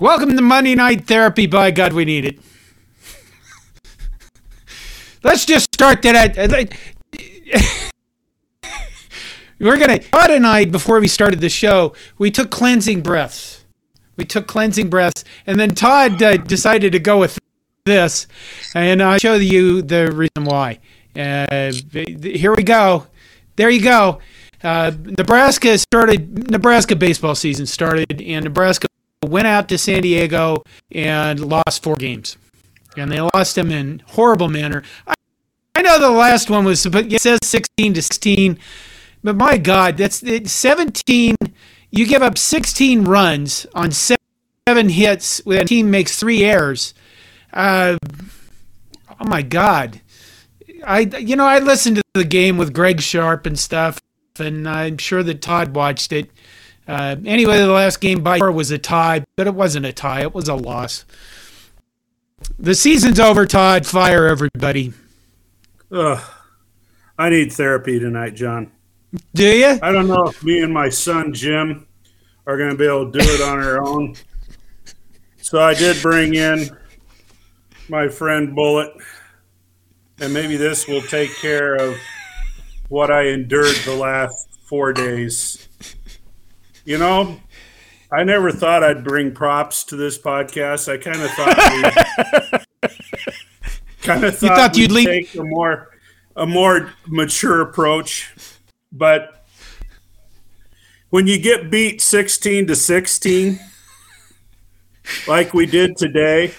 Welcome to Monday Night Therapy. By God, we need it. Let's just start that. We're going to, Todd and I, before we started the show, we took cleansing breaths. And then Todd decided to go with this. And I'll show you the reason why. Here we go. There you go. Nebraska baseball season started, and Nebraska went out to San Diego and lost 4 games. And they lost them in horrible manner. I know the last one was, but it says 16-16. But my God, that's 17. You give up 16 runs on 7 hits when a team makes 3 errors. Oh my God. I listened to the game with Greg Sharp and stuff, and I'm sure that Todd watched it. Anyway, the last game by far was a tie, but it wasn't a tie. It was a loss. The season's over, Todd. Fire everybody. Ugh. I need therapy tonight, John. Do you? I don't know if me and my son, Jim, are going to be able to do it on our own. So I did bring in my friend Bullet, and maybe this will take care of what I endured the last 4 days. You know, I never thought I'd bring props to this podcast. I kind of thought we'd take a more mature approach. But when you get beat 16-16, like we did today,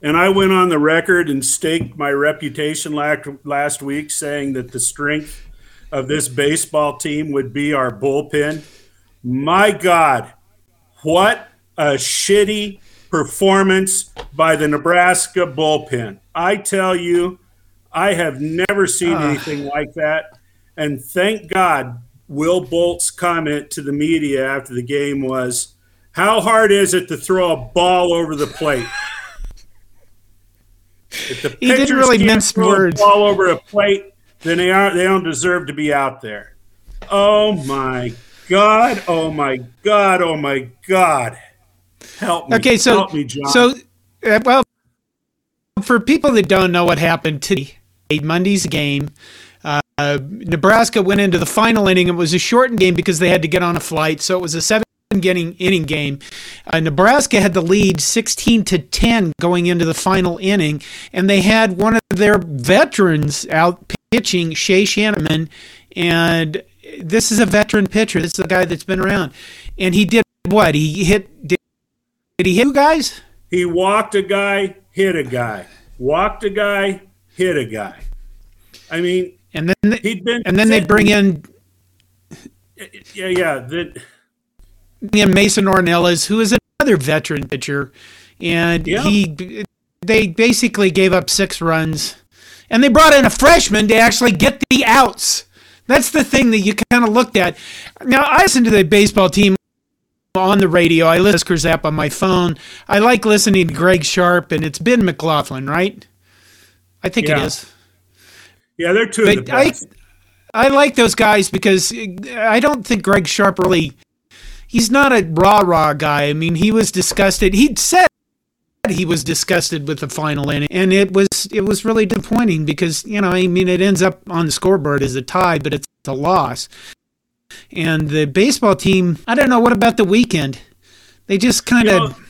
and I went on the record and staked my reputation last week saying that the strength of this baseball team would be our bullpen. My God, what a shitty performance by the Nebraska bullpen. I tell you, I have never seen anything like that. And thank God Will Bolt's comment to the media after the game was, "How hard is it to throw a ball over the plate?" If the pitchers can't throw a ball over a plate, then they don't deserve to be out there. Oh, my God. Oh, my God. Oh, my God. Help me. Okay, so, help me, John. So, well, for people that don't know what happened today, Monday's game, Nebraska went into the final inning. It was a shortened game because they had to get on a flight, so it was a 7-inning game. Nebraska had the lead 16-10 going into the final inning, and they had one of their veterans out pitching, Shay Schanaman, and this is a veteran pitcher. This is a guy that's been around. And he did what? Did he hit 2 guys? He walked a guy, hit a guy. Walked a guy, hit a guy. I mean, and then they bring in Mason Ornelas, who is another veteran pitcher, and they basically gave up 6 runs, and they brought in a freshman to actually get the outs. That's the thing that you kind of looked at. Now, I listen to the baseball team on the radio. I listen to Crusapp on my phone. I like listening to Greg Sharp, and it's been McLaughlin, right? I think it is. Yeah, they're 2 of the best. I like those guys because I don't think Greg Sharp really – he's not a rah-rah guy. I mean, he was disgusted. He'd said he was disgusted with the final inning, and it was really disappointing because, it ends up on the scoreboard as a tie, but it's a loss. And the baseball team, I don't know, what about the weekend? They just kind of...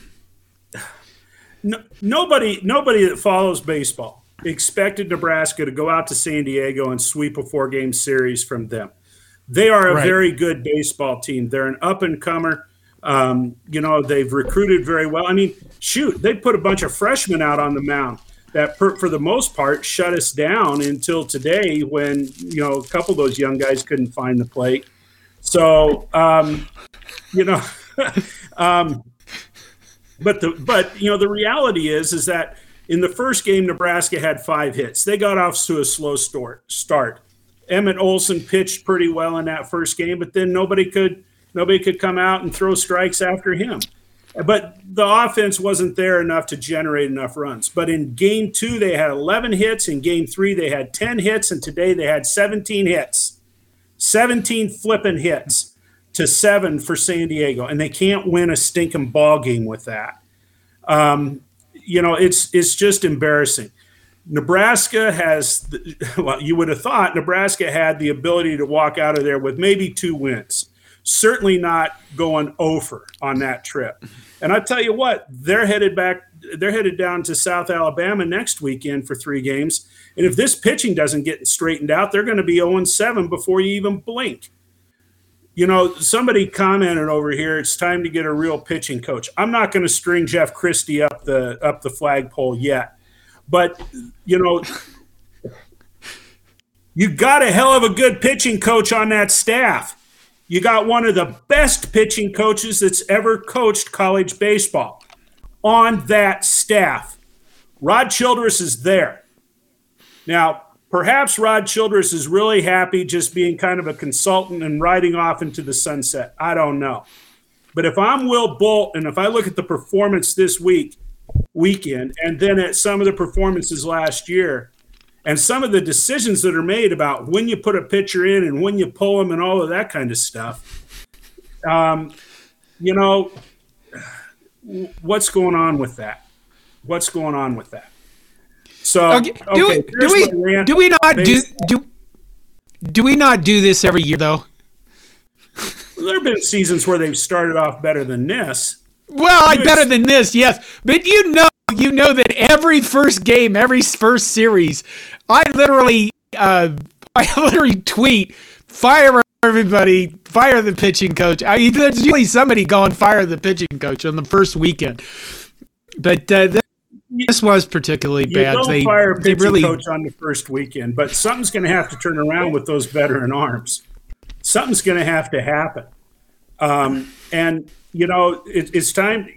Nobody that follows baseball expected Nebraska to go out to San Diego and sweep a 4-game series from them. They are a very good baseball team. They're an up-and-comer. They've recruited very well. I mean, shoot, they put a bunch of freshmen out on the mound that, for the most part, shut us down until today when, a couple of those young guys couldn't find the plate. So, but the reality is that in the first game, Nebraska had 5 hits. They got off to a slow start. Emmett Olsen pitched pretty well in that first game, but then nobody could come out and throw strikes after him. But the offense wasn't there enough to generate enough runs. But in game 2, they had 11 hits. In game 3, they had 10 hits. And today they had 17 hits. 17 flipping hits. to 7 for San Diego, and they can't win a stinking ball game with that. It's just embarrassing. Nebraska has – well, you would have thought Nebraska had the ability to walk out of there with maybe 2 wins, certainly not going 0-for on that trip. And I tell you what, they're headed down to South Alabama next weekend for 3 games, and if this pitching doesn't get straightened out, they're going to be 0-7 before you even blink. You know, somebody commented over here, it's time to get a real pitching coach. I'm not going to string Jeff Christie up the flagpole yet. But, you know, you got a hell of a good pitching coach on that staff. You got one of the best pitching coaches that's ever coached college baseball on that staff. Rod Childress is there. Now, perhaps Rod Childress is really happy just being kind of a consultant and riding off into the sunset. I don't know. But if I'm Will Bolt and if I look at the performance this weekend and then at some of the performances last year and some of the decisions that are made about when you put a pitcher in and when you pull him and all of that kind of stuff, what's going on with that? What's going on with that? So do we not do this every year though? Well, there have been seasons where they've started off better than this. Well, better than this, yes. But you know that every first game, every first series, I literally tweet, fire everybody, fire the pitching coach. I mean, there's usually somebody going fire the pitching coach on the first weekend. But this was particularly bad. They fire a pitching coach on the first weekend, but something's going to have to turn around with those veteran arms. Something's going to have to happen. It's time.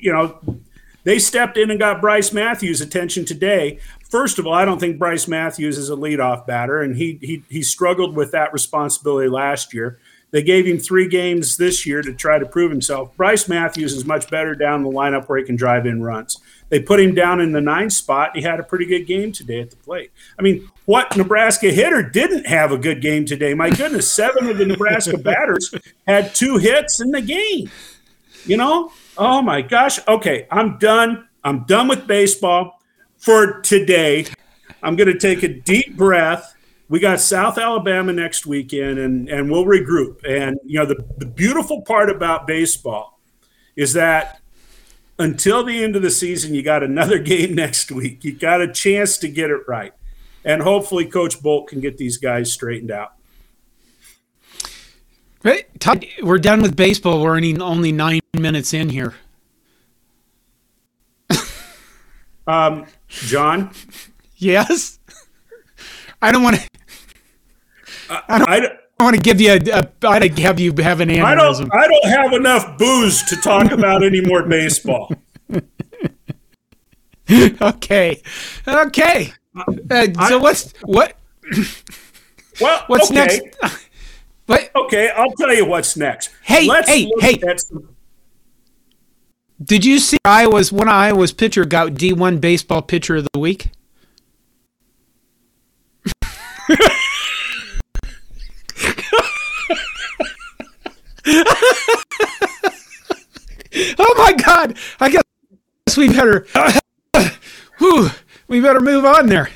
They stepped in and got Bryce Matthews' attention today. First of all, I don't think Bryce Matthews is a leadoff batter, and he struggled with that responsibility last year. They gave him 3 games this year to try to prove himself. Bryce Matthews is much better down the lineup where he can drive in runs. They put him down in the 9 spot. He had a pretty good game today at the plate. I mean, what Nebraska hitter didn't have a good game today? My goodness, 7 of the Nebraska batters had 2 hits in the game. You know? Oh, my gosh. Okay, I'm done. I'm done with baseball for today. I'm going to take a deep breath. We got South Alabama next weekend, and we'll regroup. And, the beautiful part about baseball is that until the end of the season, you got another game next week. You got a chance to get it right. And hopefully Coach Bolt can get these guys straightened out. Right, Todd, we're done with baseball. We're only 9 minutes in here. John? Yes? I don't want to give you I'd have you have an aneurysm. I don't have enough booze to talk about any more baseball. Okay. What's next? But, okay, I'll tell you what's next. Hey. Did you see Iowa's pitcher got D1 baseball pitcher of the week? Oh my God! I guess we better move on there.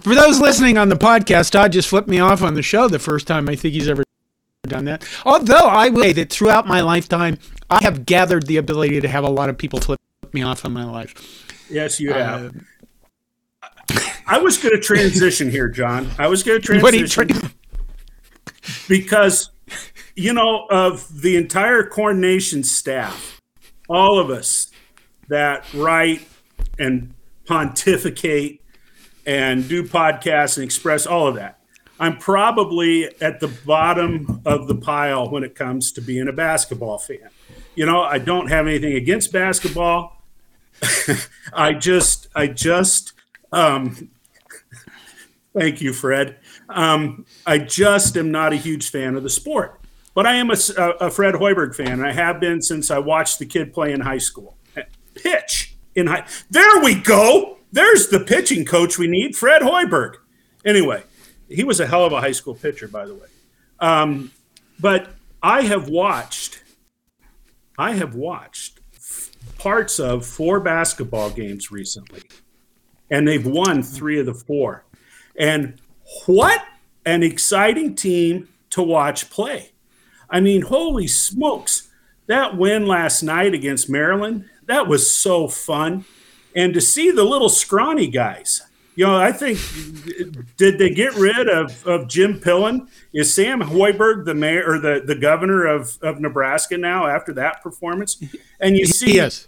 For those listening on the podcast, Todd just flipped me off on the show the first time I think he's ever done that. Although I will say that throughout my lifetime, I have gathered the ability to have a lot of people flip me off on my life. Yes, you have. I was going to transition here, John. Because, of the entire Corn Nation staff, all of us that write and pontificate and do podcasts and express all of that, I'm probably at the bottom of the pile when it comes to being a basketball fan. I don't have anything against basketball. I just thank you, Fred. I just am not a huge fan of the sport, but I am a Fred Hoiberg fan. And I have been since I watched the kid play in high school. There we go. There's the pitching coach we need, Fred Hoiberg. Anyway, he was a hell of a high school pitcher, by the way. But I have watched I have watched parts of 4 basketball games recently, and they've won 3 of the 4. And what an exciting team to watch play. I mean, holy smokes. That win last night against Maryland, that was so fun. And to see the little scrawny guys, you know, I think, did they get rid of Jim Pillen? Is Sam Hoiberg the mayor or the governor of Nebraska now after that performance? And you see, yes.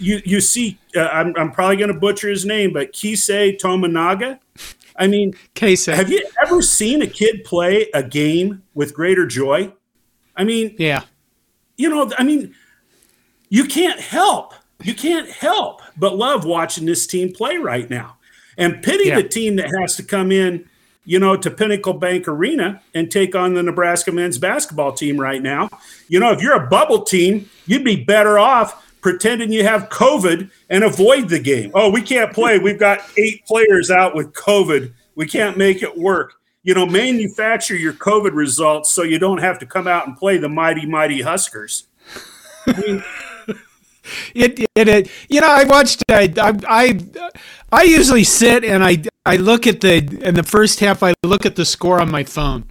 you see, I'm probably going to butcher his name, but Keisei Tominaga. I mean, Keisei. Have you ever seen a kid play a game with greater joy? I mean, yeah, you know, I mean, you can't help but love watching this team play right now. And pity the team that has to come in, you know, to Pinnacle Bank Arena and take on the Nebraska men's basketball team right now. You know, if you're a bubble team, you'd be better off pretending you have COVID and avoid the game. Oh, we can't play. We've got 8 players out with COVID. We can't make it work. You know, manufacture your COVID results so you don't have to come out and play the mighty, mighty Huskers. I mean, It you know, I watched, I usually sit and I look at in the first half, I look at the score on my phone,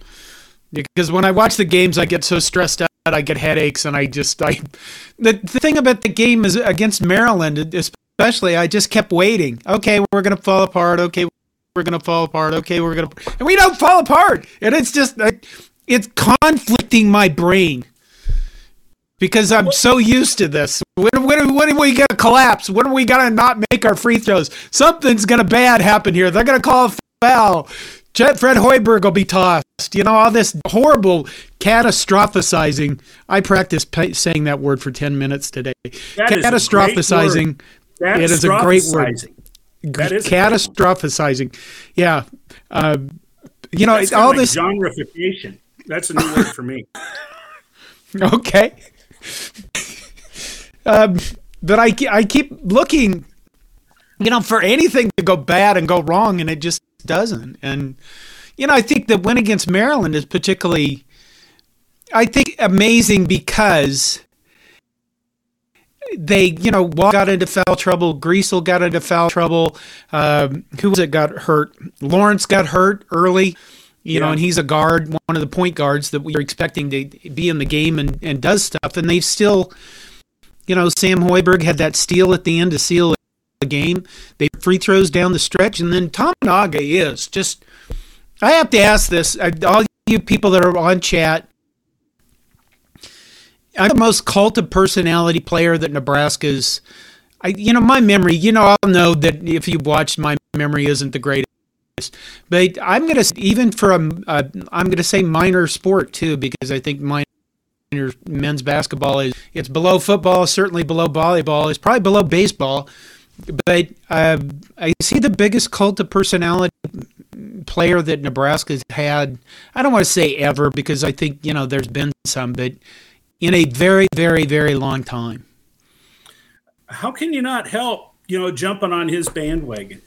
because when I watch the games, I get so stressed out, I get headaches. And the thing about the game is against Maryland, especially, I just kept waiting. Okay, we're going to fall apart. Okay, we're going to fall apart. Okay, we're going to, and we don't fall apart. And it's just, it's conflicting my brain. Because I'm so used to this. When are we going to collapse? When are we going to not make our free throws? Something's going to bad happen here. They're going to call a foul. Fred Hoiberg will be tossed. You know, all this horrible catastrophizing. I practiced saying that word for 10 minutes today. Catastrophizing. It is a great word. Catastrophizing. Yeah. You know, it's all this. Genreification. That's a new word for me. Okay. But I keep looking, you know, for anything to go bad and go wrong, and it just doesn't. And, you know, I think the win against Maryland is particularly, I think, amazing because they, you know, Wall got into foul trouble, Griesel got into foul trouble, who was it got hurt? Lawrence got hurt early. You know, and he's a guard, one of the point guards that we were expecting to be in the game and does stuff. And they still, you know, Sam Hoiberg had that steal at the end to seal the game. They free throws down the stretch. And then Tominaga is just, I have to ask this. All you people that are on chat, I'm the most cult of personality player that Nebraska's, you know, my memory, you know, I'll know that if you watched, my memory isn't the greatest. But I'm going to, even for I'm going to say minor sport too, because I think minor men's basketball is, it's below football, certainly below volleyball, it's probably below baseball. But I see the biggest cult of personality player that Nebraska's had. I don't want to say ever, because I think, you know, there's been some, but in a very, very, very long time. How can you not help, you know, jumping on his bandwagon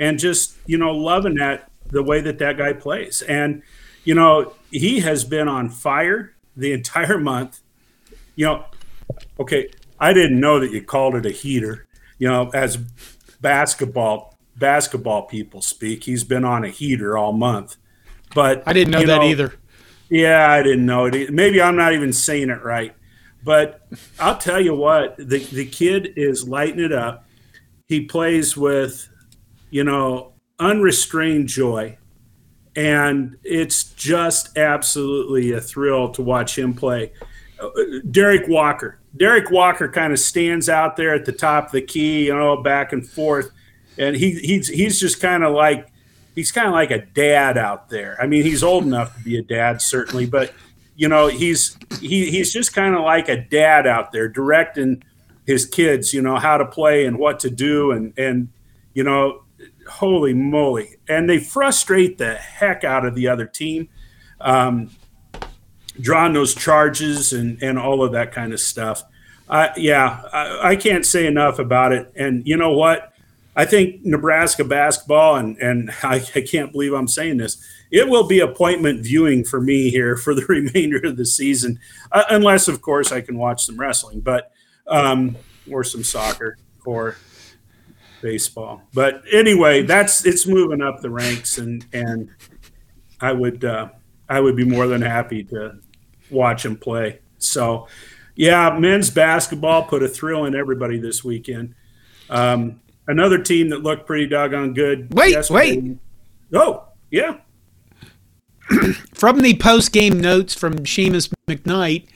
and just, you know, loving that, the way that that guy plays. And, you know, he has been on fire the entire month. You know, okay, I didn't know that you called it a heater. You know, as basketball people speak, he's been on a heater all month. But I didn't know that either. Yeah, I didn't know it. Maybe I'm not even saying it right. But I'll tell you what, the kid is lighting it up. He plays with, you know, unrestrained joy, and it's just absolutely a thrill to watch him play. Derek Walker kind of stands out there at the top of the key, you know, back and forth, and he's just kind of like, he's kind of like a dad out there. I mean, he's old enough to be a dad certainly, but you know, he's just kind of like a dad out there directing his kids, you know, how to play and what to do, and you know, holy moly. And they frustrate the heck out of the other team, drawing those charges and all of that kind of stuff. I can't say enough about it. And you know what? I think Nebraska basketball, and I can't believe I'm saying this, it will be appointment viewing for me here for the remainder of the season, unless, of course, I can watch some wrestling, but or some soccer or baseball. But anyway, it's moving up the ranks, and I would be more than happy to watch them play. So, yeah, men's basketball put a thrill in everybody this weekend. Another team that looked pretty doggone good. Wait. Oh, yeah. From the post-game notes from Seamus McKnight,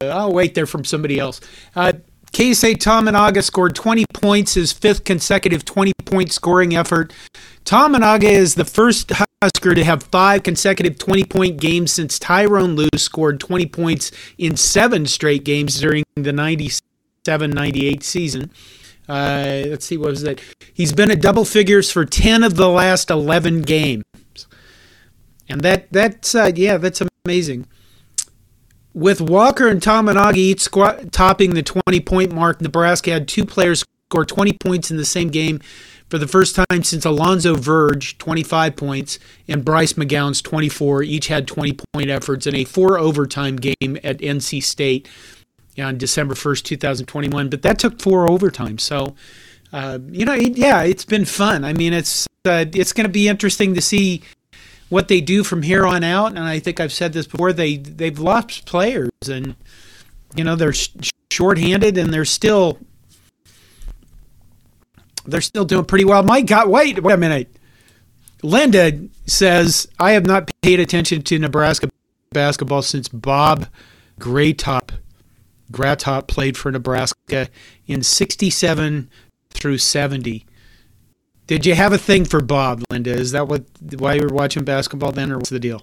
they're from somebody else. Keisei Tominaga scored 20 points, his fifth consecutive 20-point scoring effort. Tominaga is the first Husker to have five consecutive 20-point games since Tyrone Lewis scored 20 points in seven straight games during the 97-98 season. Let's see, what was that? He's been at double figures for 10 of the last 11 games. And that's amazing. With Walker and Tominaga each topping the 20-point mark, Nebraska had two players score 20 points in the same game for the first time since Alonzo Verge, 25 points, and Bryce McGowan's, 24, each had 20-point efforts in a four-overtime game at NC State on December 1st, 2021. But that took four overtime. So, it's been fun. I mean, it's going to be interesting to see what they do from here on out. And I think I've said this before, they've lost players, and, they're shorthanded, and they're still doing pretty well. My God, wait a minute. Linda says, I have not paid attention to Nebraska basketball since Bob Graytop played for Nebraska in 67 through 70. Did you have a thing for Bob, Linda? Is that why you were watching basketball then, or what's the deal?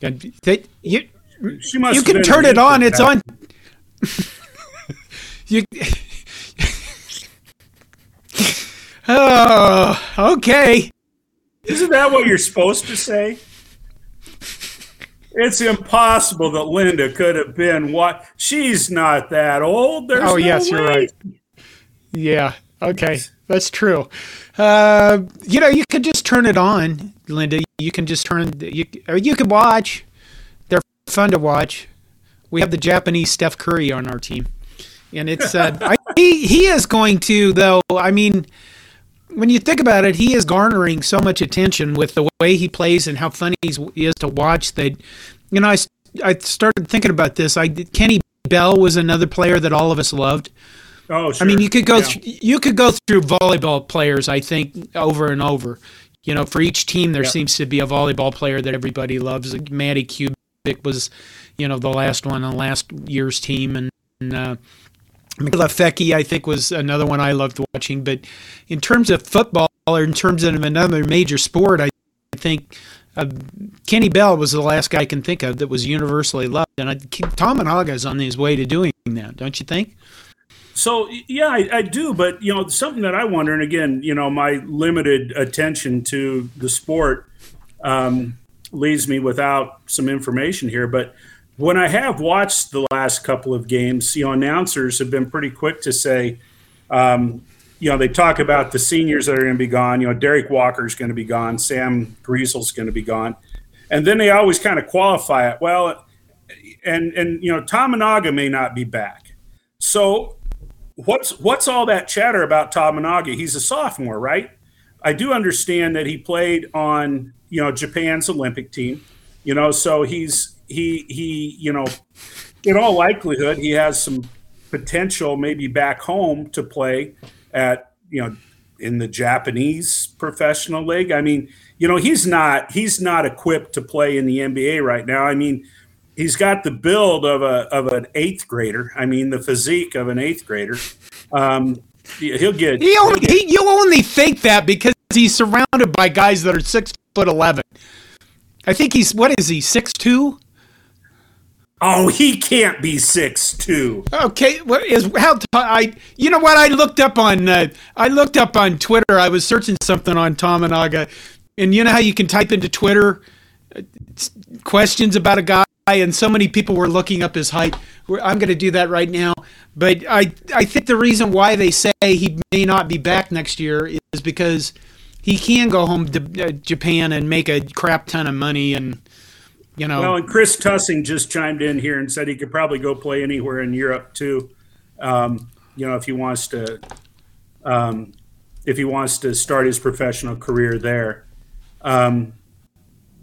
You can turn it on. It's on. Oh, okay. Isn't that what you're supposed to say? It's impossible that Linda could have been what she's not that old. There's yes, way. You're right. Yeah. Okay. That's true. You could just turn it on, Linda. You can just you can watch. They're fun to watch. We have the Japanese Steph Curry on our team. And it's he is going to, though. I mean, when you think about it, he is garnering so much attention with the way he plays and how funny he is to watch that, I started thinking about this. Kenny Bell was another player that all of us loved. Oh, sure. I mean, you could go through volleyball players, I think, over and over. For each team, there seems to be a volleyball player that everybody loves. Like Matty Kubik was, the last one on last year's team. And Mikaela Fecky, I think, was another one I loved watching. But in terms of football or in terms of another major sport, I think Kenny Bell was the last guy I can think of that was universally loved. And Tominaga is on his way to doing that, don't you think? So, yeah, I do. But, something that I wonder, and again, my limited attention to the sport leaves me without some information here. But when I have watched the last couple of games, announcers have been pretty quick to say, they talk about the seniors that are going to be gone. Derek Walker's going to be gone. Sam Griesel's going to be gone. And then they always kind of qualify it. Well, and Tominaga may not be back. So, What's all that chatter about Tominaga? He's a sophomore, right? I do understand that he played on, Japan's Olympic team, so he in all likelihood, he has some potential maybe back home to play at, in the Japanese professional league. I mean, he's not equipped to play in the NBA right now. I mean, he's got the build of an eighth grader. I mean, the physique of an eighth grader. You only think that because he's surrounded by guys that are 6'11". I think he's, what is he, 6'2"? Oh, he can't be 6'2". Okay, I looked up on Twitter. I was searching something on Tominaga, and you know how you can type into Twitter questions about a guy. and so many people were looking up his height. I'm going to do that right now. But I think the reason why they say he may not be back next year is because he can go home to Japan and make a crap ton of money. And, you know. Well, and Chris Tussing just chimed in here and said he could probably go play anywhere in Europe too, you know, if he wants to start his professional career there.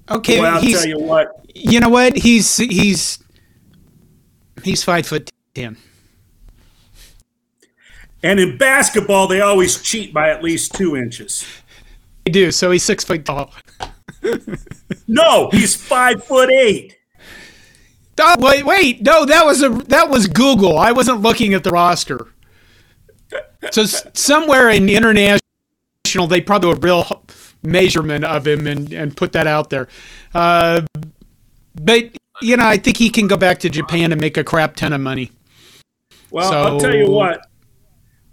Okay, well, I'll tell you what. You know what? He's 5'10". And in basketball, they always cheat by at least 2 inches. They do. So he's 6 foot tall. No, he's 5'8". Oh, wait. No, that was Google. I wasn't looking at the roster. So somewhere in international, they probably do a real measurement of him and put that out there. But, you know, I think he can go back to Japan and make a crap ton of money. Well, so, I'll tell you what.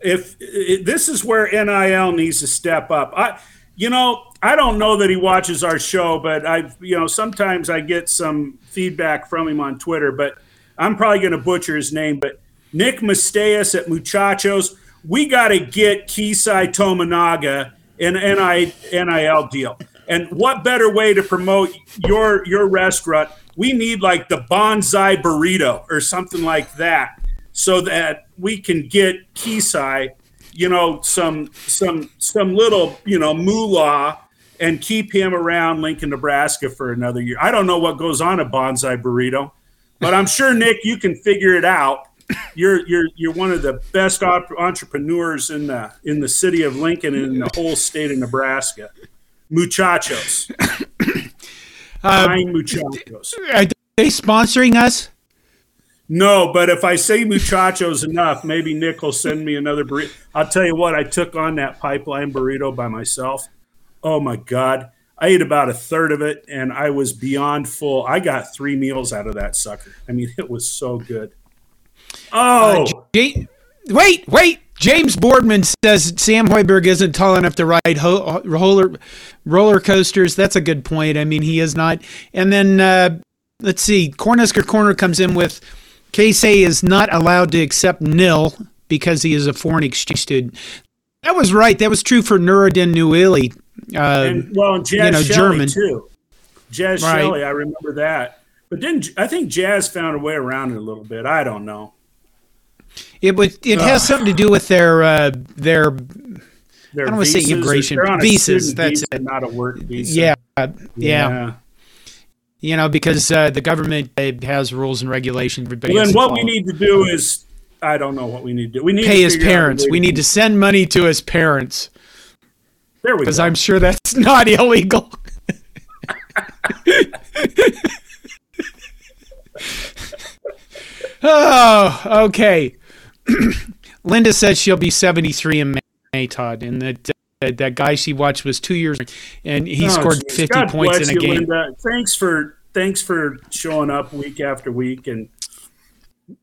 If this is where NIL needs to step up. I don't know that he watches our show, but sometimes I get some feedback from him on Twitter, but I'm probably going to butcher his name. But Nick Masteas at Muchachos, we got to get Keisei Tominaga an NIL deal. And what better way to promote your restaurant? We need like the Bonsai Burrito or something like that, so that we can get Keisei, you know, some little, you know, moolah, and keep him around Lincoln, Nebraska for another year. I don't know what goes on at Bonsai Burrito, but I'm sure, Nick, you can figure it out. You're one of the best entrepreneurs in the city of Lincoln and in the whole state of Nebraska. Muchachos. Muchachos. Are they sponsoring us? No, but if I say Muchachos enough, maybe Nick will send me another burrito. I'll tell you what, I took on that pipeline burrito by myself. Oh, my God. I ate about a third of it, and I was beyond full. I got 3 meals out of that sucker. I mean, it was so good. Oh. Wait. James Boardman says Sam Hoiberg isn't tall enough to ride roller coasters. That's a good point. I mean, he is not. And then, let's see, Cornhusker Corner comes in with Keisei is not allowed to accept nil because he is a foreign exchange student. That was right. That was true for Nuruddin Nuili, Jazz Shelley German. Too. Jazz right. Shelley, I remember that. But I think Jazz found a way around it a little bit. I don't know. It has something to do with their I don't want to say immigration. Visas, that's it. Not a work visa. Yeah. You know, because the government has rules and regulations. We need to do is, I don't know what we need to do. We need pay his parents. We need to send money to his parents. There we go. Because I'm sure that's not illegal. Oh, okay. Linda says she'll be 73 in May, Todd, and that guy she watched was 2 years ago, and he scored 50 God points in a game. Linda. Thanks for showing up week after week and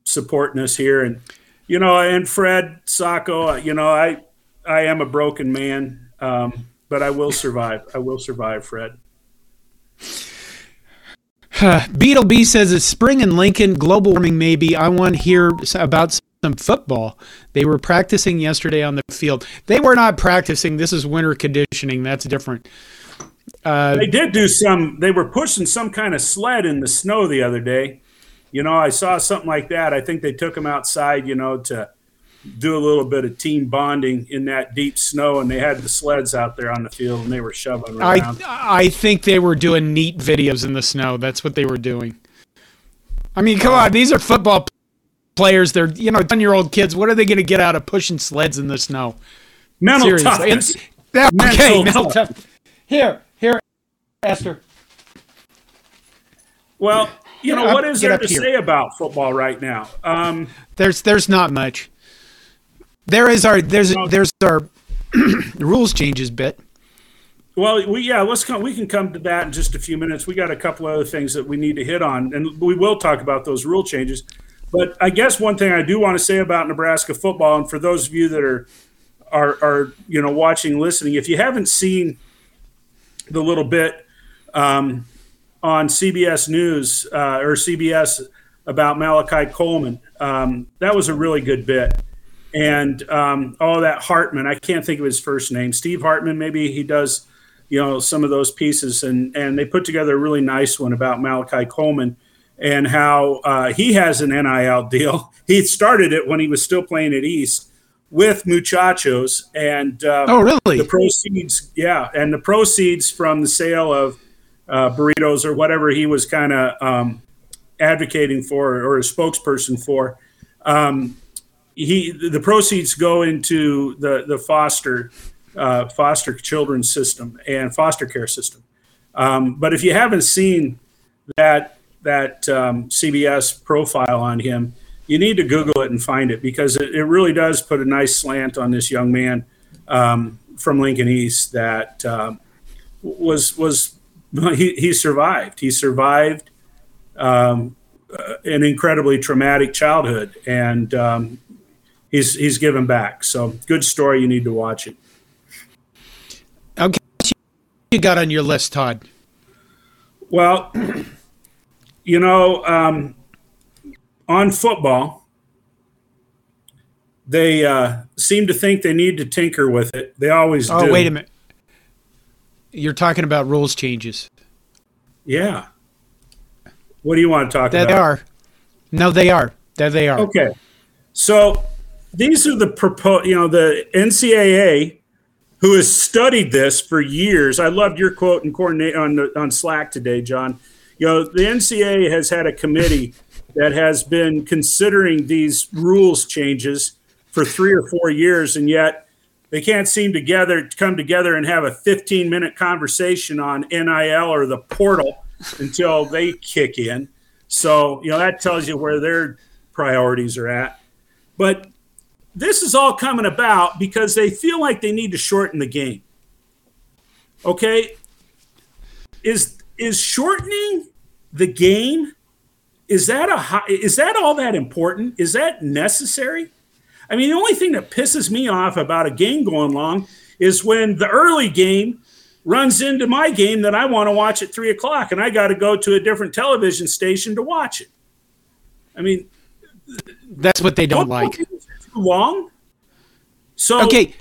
supporting us here, and you know, and Fred Sacco, you know, I am a broken man, but I will survive. I will survive, Fred. Beetle B says it's spring in Lincoln, global warming maybe. I want to hear about some football. They were practicing yesterday on the field. They were not practicing. This is winter conditioning. That's different. They did do some. They were pushing some kind of sled in the snow the other day. You know, I saw something like that. I think they took them outside, you know, to do a little bit of team bonding in that deep snow, and they had the sleds out there on the field, and they were shoving around. I think they were doing neat videos in the snow. That's what they were doing. I mean, come on. These are football players. They're, you know, 10-year-old kids. What are they going to get out of pushing sleds in the snow? Mental toughness. Mental toughness. Here, Esther. Well, you know, what is there to say about football right now? There's not much. There's our rules changes bit. Well, we can come to that in just a few minutes. We got a couple other things that we need to hit on, and we will talk about those rule changes. But I guess one thing I do want to say about Nebraska football, and for those of you that are you know, watching, listening, if you haven't seen the little bit on CBS News or CBS about Malachi Coleman. That was a really good bit. And that Hartman, I can't think of his first name. Steve Hartman, maybe he does, you know, some of those pieces. And they put together a really nice one about Malachi Coleman and how he has an NIL deal. He started it when he was still playing at East with Muchachos. And the proceeds, and the proceeds from the sale of burritos or whatever he was kind of advocating for or a spokesperson for, the proceeds go into the foster children system and foster care system. But if you haven't seen that CBS profile on him, you need to Google it and find it, because it really does put a nice slant on this young man from Lincoln East that he survived. He survived an incredibly traumatic childhood, and he's given back. So good story. You need to watch it. Okay. What you got on your list, Todd? Well, you know, on football, they seem to think they need to tinker with it. They always do. Oh, wait a minute. You're talking about rules changes. Yeah. What do you want to talk about? They are. Okay. So these are the the NCAA, who has studied this for years. I loved your quote and coordinate on Slack today, John. You know, the NCAA has had a committee that has been considering these rules changes for 3 or 4 years, and yet they can't seem to come together and have a 15-minute conversation on NIL or the portal until they kick in. So, you know, that tells you where their priorities are at. But this is all coming about because they feel like they need to shorten the game. Okay? Is shortening the game, is that all that important? Is that necessary? I mean, the only thing that pisses me off about a game going long is when the early game runs into my game that I want to watch at 3 o'clock, and I got to go to a different television station to watch it. I mean, that's what they don't like. Too long. So okay,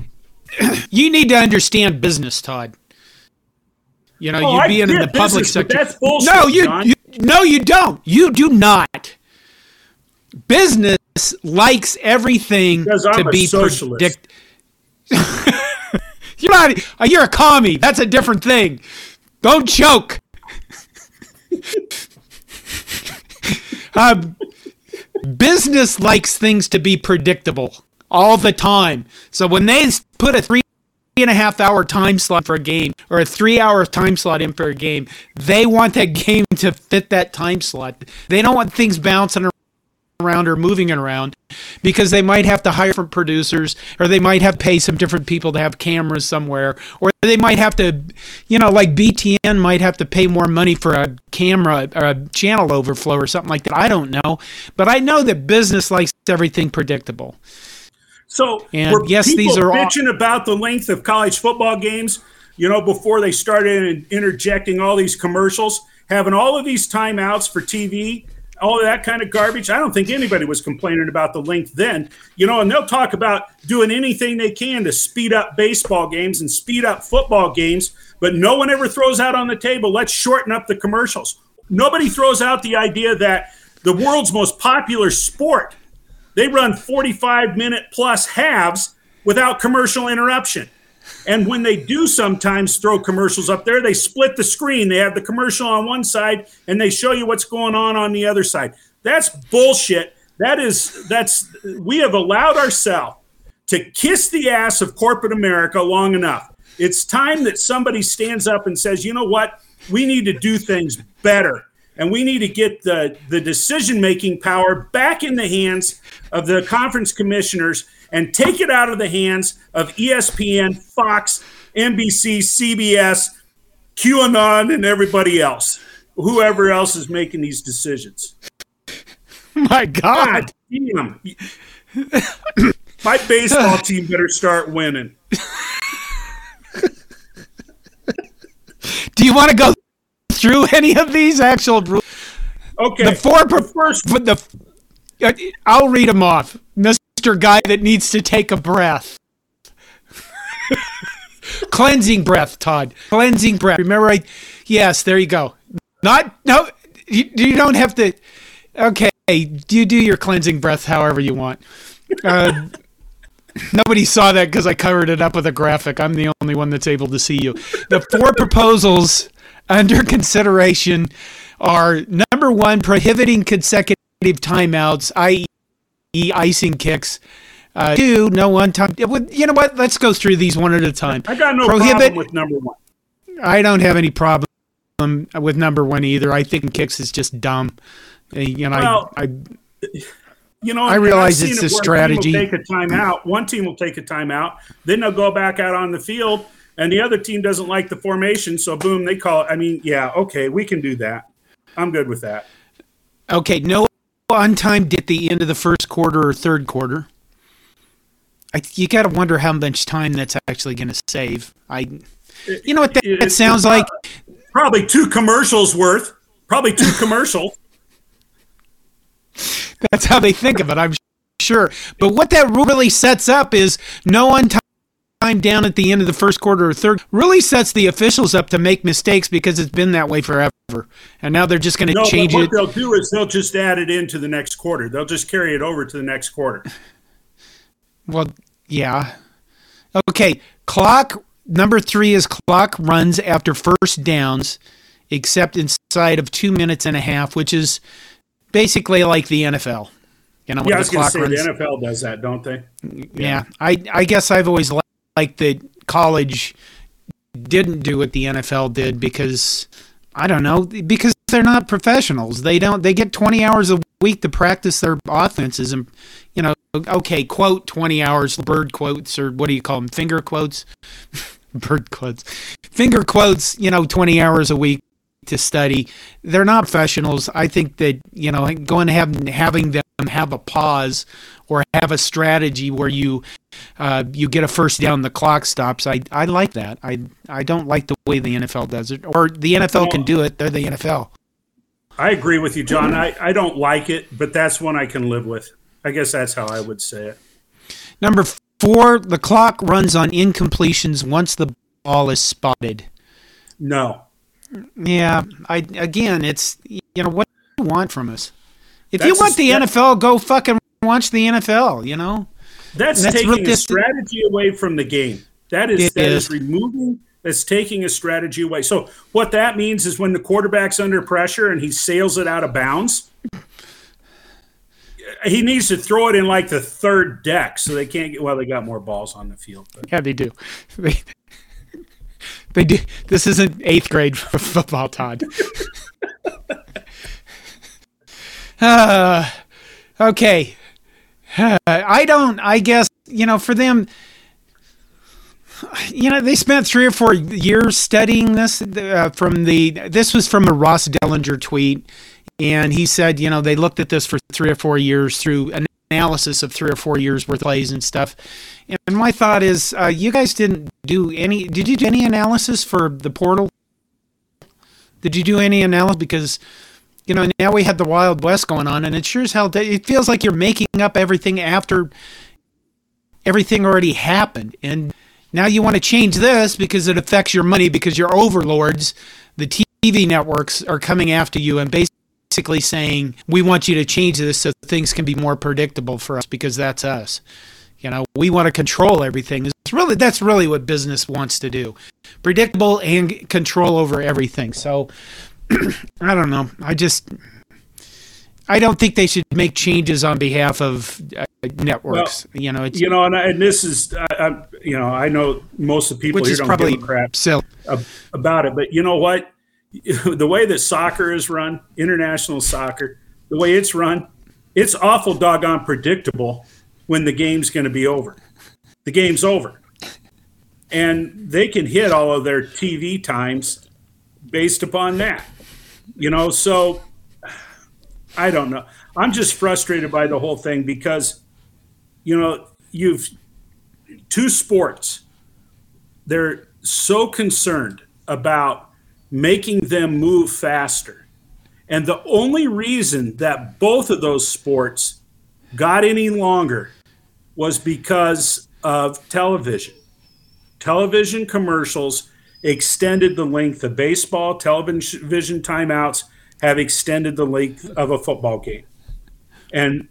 you need to understand business, Todd. You know, you're being in the public sector. That's bullshit. No, you don't. You do not. Business likes everything to be predictable. You're a commie. That's a different thing. Don't joke. Business likes things to be predictable all the time. So when they put a 3.5 hour time slot for a game or a 3 hour time slot in for a game, they want that game to fit that time slot. They don't want things bouncing around or moving around, because they might have to hire different producers, or they might have to pay some different people to have cameras somewhere, or they might have to, you know, like BTN might have to pay more money for a camera or a channel overflow or something like that. I don't know, but I know that business likes everything predictable. So, and yes, these are bitching about the length of college football games, you know, before they started interjecting all these commercials, having all of these timeouts for TV, all of that kind of garbage. I don't think anybody was complaining about the length then, you know, and they'll talk about doing anything they can to speed up baseball games and speed up football games, but no one ever throws out on the table, let's shorten up the commercials. Nobody throws out the idea that the world's most popular sport, they run 45-minute plus halves without commercial interruption. And when they do sometimes throw commercials up there, they split the screen. They have the commercial on one side, and they show you what's going on the other side. That's bullshit. We have allowed ourselves to kiss the ass of corporate America long enough. It's time that somebody stands up and says, you know what, we need to do things better. And we need to get the decision-making power back in the hands of the conference commissioners and take it out of the hands of ESPN, Fox, NBC, CBS, QAnon, and everybody else, whoever else is making these decisions. My God. God damn. My baseball team better start winning. Do you want to go through any of these actual rules? Okay. The four first, I'll read them off. Mr. Guy that needs to take a breath. Cleansing breath, Todd. Cleansing breath. Remember, yes, there you go. No, you don't have to. Okay, you do your cleansing breath however you want. Nobody saw that because I covered it up with a graphic. I'm the only one that's able to see you. The four proposals under consideration are, number one, prohibiting consecutive timeouts, i.e. icing kicks. Two, no one time. You know what? Let's go through these one at a time. I got no problem with number one. I don't have any problem with number one either. I think kicks is just dumb. You know, well, I realize it's a strategy. One team will take a timeout. One team will take a timeout. Then they'll go back out on the field, and the other team doesn't like the formation, so boom, they call it. I mean, yeah, okay, we can do that. I'm good with that. Okay, no untimed at the end of the first quarter or third quarter. You got to wonder how much time that's actually going to save. You know what that sounds like? Probably two commercials worth. Probably two commercials. That's how they think of it, I'm sure. But what that really sets up is no untimed down at the end of the first quarter or third. Really sets the officials up to make mistakes because it's been that way forever. And now they're just going to change it. What they'll do is they'll just add it into the next quarter. They'll just carry it over to the next quarter. Well, yeah. Okay, clock. Number three is clock runs after first downs, except inside of 2.5 minutes, which is basically like the NFL. You know, yeah, I was going to say the NFL does that, don't they? Yeah. I guess I've always liked that college didn't do what the NFL did because, I don't know, because they're not professionals. They get 20 hours a week to practice their offenses and, you know, okay, quote 20 hours, bird quotes, or what do you call them, finger quotes? Bird quotes. Finger quotes, you know, 20 hours a week to study. They're not professionals. I think that, you know, having them have a pause or have a strategy where you get a first down, the clock stops. I like that. I don't like the way the NFL does it, or the NFL can do it. They're the NFL. I agree with you, John. I don't like it, but that's one I can live with. I guess that's how I would say it. Number four, the clock runs on incompletions once the ball is spotted. No. Yeah. It's, you know, what do you want from us? If you want the NFL, go fucking watch the NFL, you know? That's taking a strategy away from the game. That's taking a strategy away. So what that means is when the quarterback's under pressure and he sails it out of bounds, he needs to throw it in like the third deck so they can't get – well, they got more balls on the field. But. Yeah, they do. They do. This isn't eighth grade football, Todd. Okay. For them, you know, they spent 3 or 4 years studying this. This was from a Ross Dellinger tweet. And he said, you know, they looked at this for 3 or 4 years through an analysis of 3 or 4 years worth of plays and stuff. And my thought is, you guys didn't do any. Did you do any analysis for the portal? Did you do any analysis? Because, you know, now we had the Wild West going on, and it sure as hell it feels like you're making up everything after everything already happened. And now you want to change this because it affects your money because your overlords, the TV networks, are coming after you and basically saying we want you to change this so things can be more predictable for us because that's us. You know, we want to control everything. That's really what business wants to do. Predictable and control over everything. So I don't know. I don't think they should make changes on behalf of networks. Well, you know, it's, you know, and this is, you know, I know most of the people here don't give a crap about it, but you know what? The way that soccer is run, international soccer, the way it's run, it's awful doggone predictable when the game's going to be over. The game's over. And they can hit all of their TV times based upon that. You know, so I don't know. I'm just frustrated by the whole thing because, you know, you've two sports. They're so concerned about making them move faster. And the only reason that both of those sports got any longer was because of television. Television commercials extended the length of baseball. Television timeouts have extended the length of a football game. And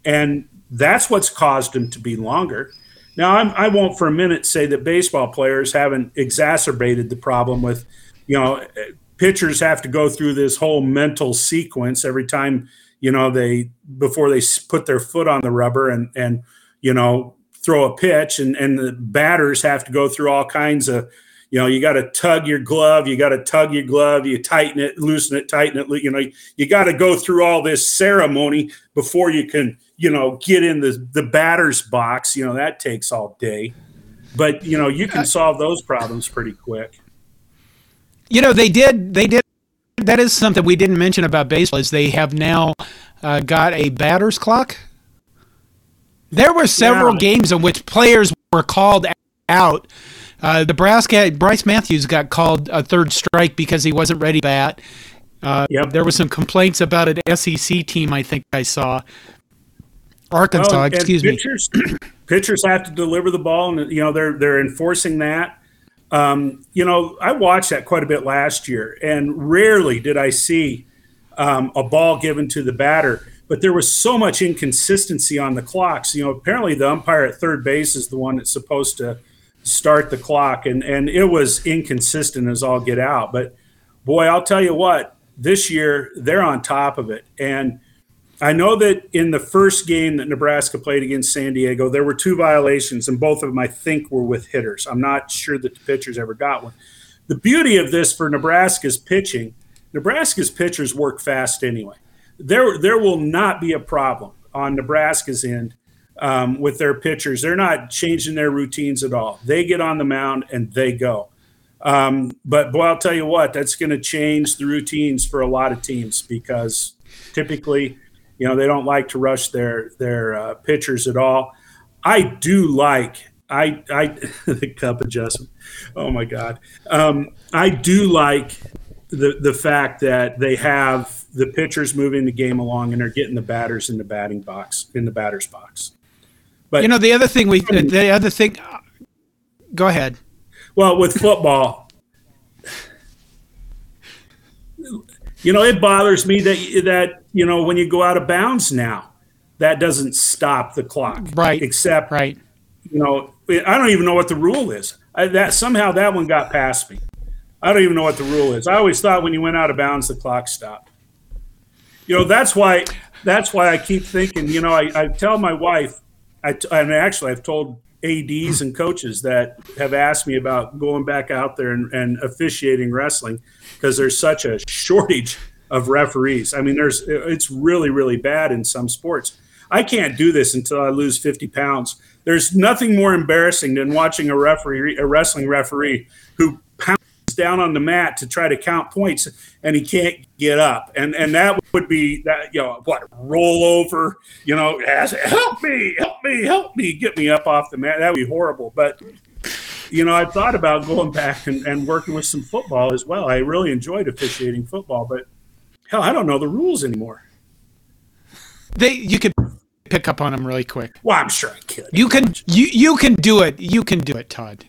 that's what's caused them to be longer. Now, I won't for a minute say that baseball players haven't exacerbated the problem with, you know, pitchers have to go through this whole mental sequence every time, you know, before they put their foot on the rubber and you know, throw a pitch, and the batters have to go through all kinds of, you know, you got to tug your glove, you tighten it, loosen it, tighten it, you know, you got to go through all this ceremony before you can, you know, get in the batter's box. You know, that takes all day. But, you know, you can solve those problems pretty quick. You know, they did. That is something we didn't mention about baseball, is they have now got a batter's clock. There were several games in which players were called out. Nebraska, Bryce Matthews got called a third strike because he wasn't ready to bat. There were some complaints about an SEC team, I think I saw. Arkansas, excuse me. Pitchers have to deliver the ball, and, you know, they're enforcing that. You know, I watched that quite a bit last year, and rarely did I see a ball given to the batter. But there was so much inconsistency on the clocks. You know, apparently the umpire at third base is the one that's supposed to start the clock, and it was inconsistent as all get out. But, boy, I'll tell you what, this year they're on top of it. And I know that in the first game that Nebraska played against San Diego, there were two violations, and both of them I think were with hitters. I'm not sure that the pitchers ever got one. The beauty of this for Nebraska's pitching, Nebraska's pitchers work fast anyway. There will not be a problem on Nebraska's end with their pitchers. They're not changing their routines at all. They get on the mound and they go. But, boy, I'll tell you what, that's going to change the routines for a lot of teams, because typically, you know, they don't like to rush their pitchers at all. I do like the cup adjustment. Oh, my God. I do like the fact that they have the pitchers moving the game along, and they're getting the batters in the batting box, in the batter's box. But, you know, the other thing, go ahead. Well, with football, you know, it bothers me that you know, when you go out of bounds now, that doesn't stop the clock, right? Except, right, you know, I don't even know what the rule is. Somehow that one got past me. I don't even know what the rule is. I always thought when you went out of bounds, the clock stopped. You know, that's why I keep thinking, you know, I tell my wife, I've told ADs and coaches that have asked me about going back out there and officiating wrestling, because there's such a shortage of referees. I mean, it's really, really bad in some sports. I can't do this until I lose 50 pounds. There's nothing more embarrassing than watching a wrestling referee who pounds down on the mat to try to count points, and he can't get up. And that would be that, you know, what, roll over, you know, ask, help me, get me up off the mat. That would be horrible. But, you know, I've thought about going back and working with some football as well. I really enjoyed officiating football, but hell, I don't know the rules anymore. You could pick up on them really quick. Well, I'm sure I could. You can do it, Todd.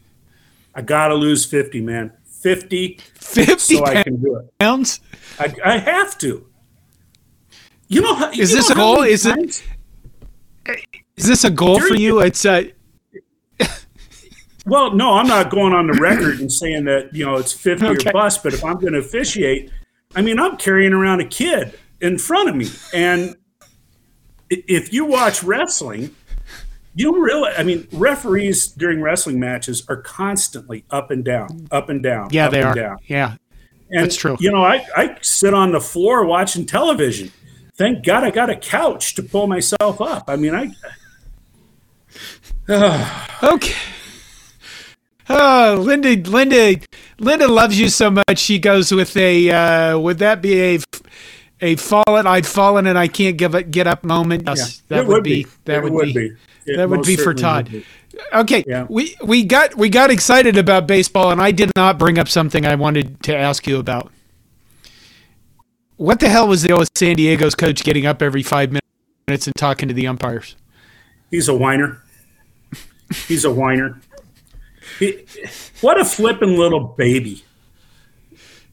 I got to lose 50, man. 50 so I can do it. Pounds? I have to. You know how, is you this know a goal? Is this a goal for you? It's Well, no, I'm not going on the record and saying that, you know, it's 50 or bust, but if I'm going to officiate, I mean, I'm carrying around a kid in front of me. And if you watch wrestling, you realize, I mean, referees during wrestling matches are constantly up and down. Yeah, they are. Down. Yeah, and, that's true. You know, I sit on the floor watching television. Thank God I got a couch to pull myself up. I mean, okay. Oh, Linda loves you so much. She goes with a, would that be a fallen? I've fallen and I can't get up moment. Yes, yeah, that would be for Todd. Okay, yeah. we got excited about baseball, and I did not bring up something I wanted to ask you about. What the hell was the old San Diego's coach getting up every 5 minutes and talking to the umpires? He's a whiner. He's a whiner. What a flippin' little baby.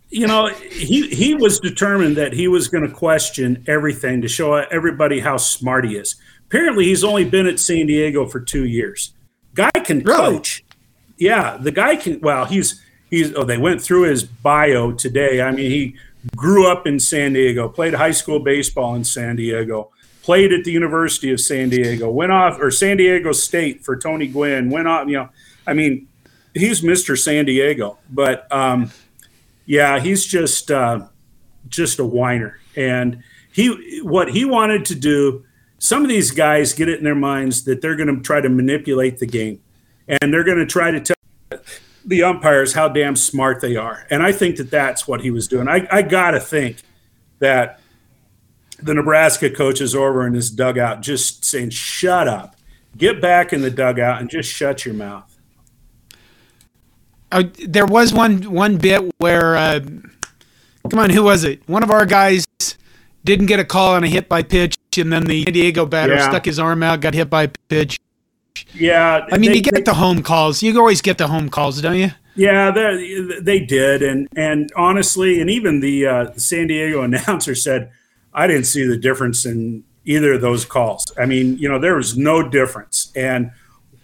You know, he was determined that he was going to question everything to show everybody how smart he is. Apparently, he's only been at San Diego for 2 years. Guy can coach. Really? Yeah, the guy can. Well, they went through his bio today. I mean, he grew up in San Diego, played high school baseball in San Diego, played at the University of San Diego, San Diego State for Tony Gwynn, went off, you know. I mean, he's Mr. San Diego, but yeah, he's just a whiner. And what he wanted to do, some of these guys get it in their minds that they're going to try to manipulate the game, and they're going to try to tell the umpires how damn smart they are. And I think that that's what he was doing. I got to think that the Nebraska coach is over in his dugout just saying, shut up, get back in the dugout and just shut your mouth. There was one bit where, come on, who was it? One of our guys didn't get a call on a hit by pitch, and then the San Diego batter stuck his arm out, got hit by a pitch. Yeah. I mean, you get the home calls. You always get the home calls, don't you? Yeah, they did. And honestly, and even the San Diego announcer said, I didn't see the difference in either of those calls. I mean, you know, there was no difference. And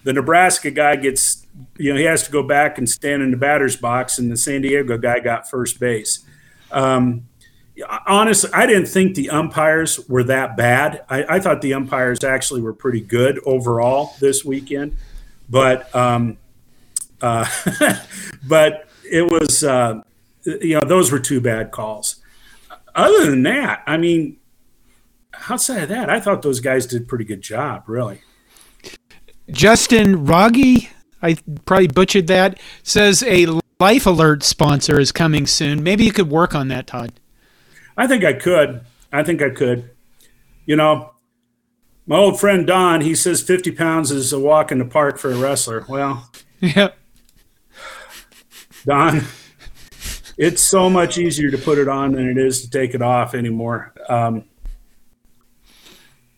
the Nebraska guy gets – you know, he has to go back and stand in the batter's box, and the San Diego guy got first base. Honestly, I didn't think the umpires were that bad. I thought the umpires actually were pretty good overall this weekend. But but it was, you know, those were two bad calls. Other than that, I mean, outside of that, I thought those guys did a pretty good job, really. Justin Rogge, I probably butchered that, says a Life Alert sponsor is coming soon. Maybe you could work on that, Todd. I think I could. You know, my old friend Don, he says 50 pounds is a walk in the park for a wrestler. Well, yeah. Don, it's so much easier to put it on than it is to take it off anymore.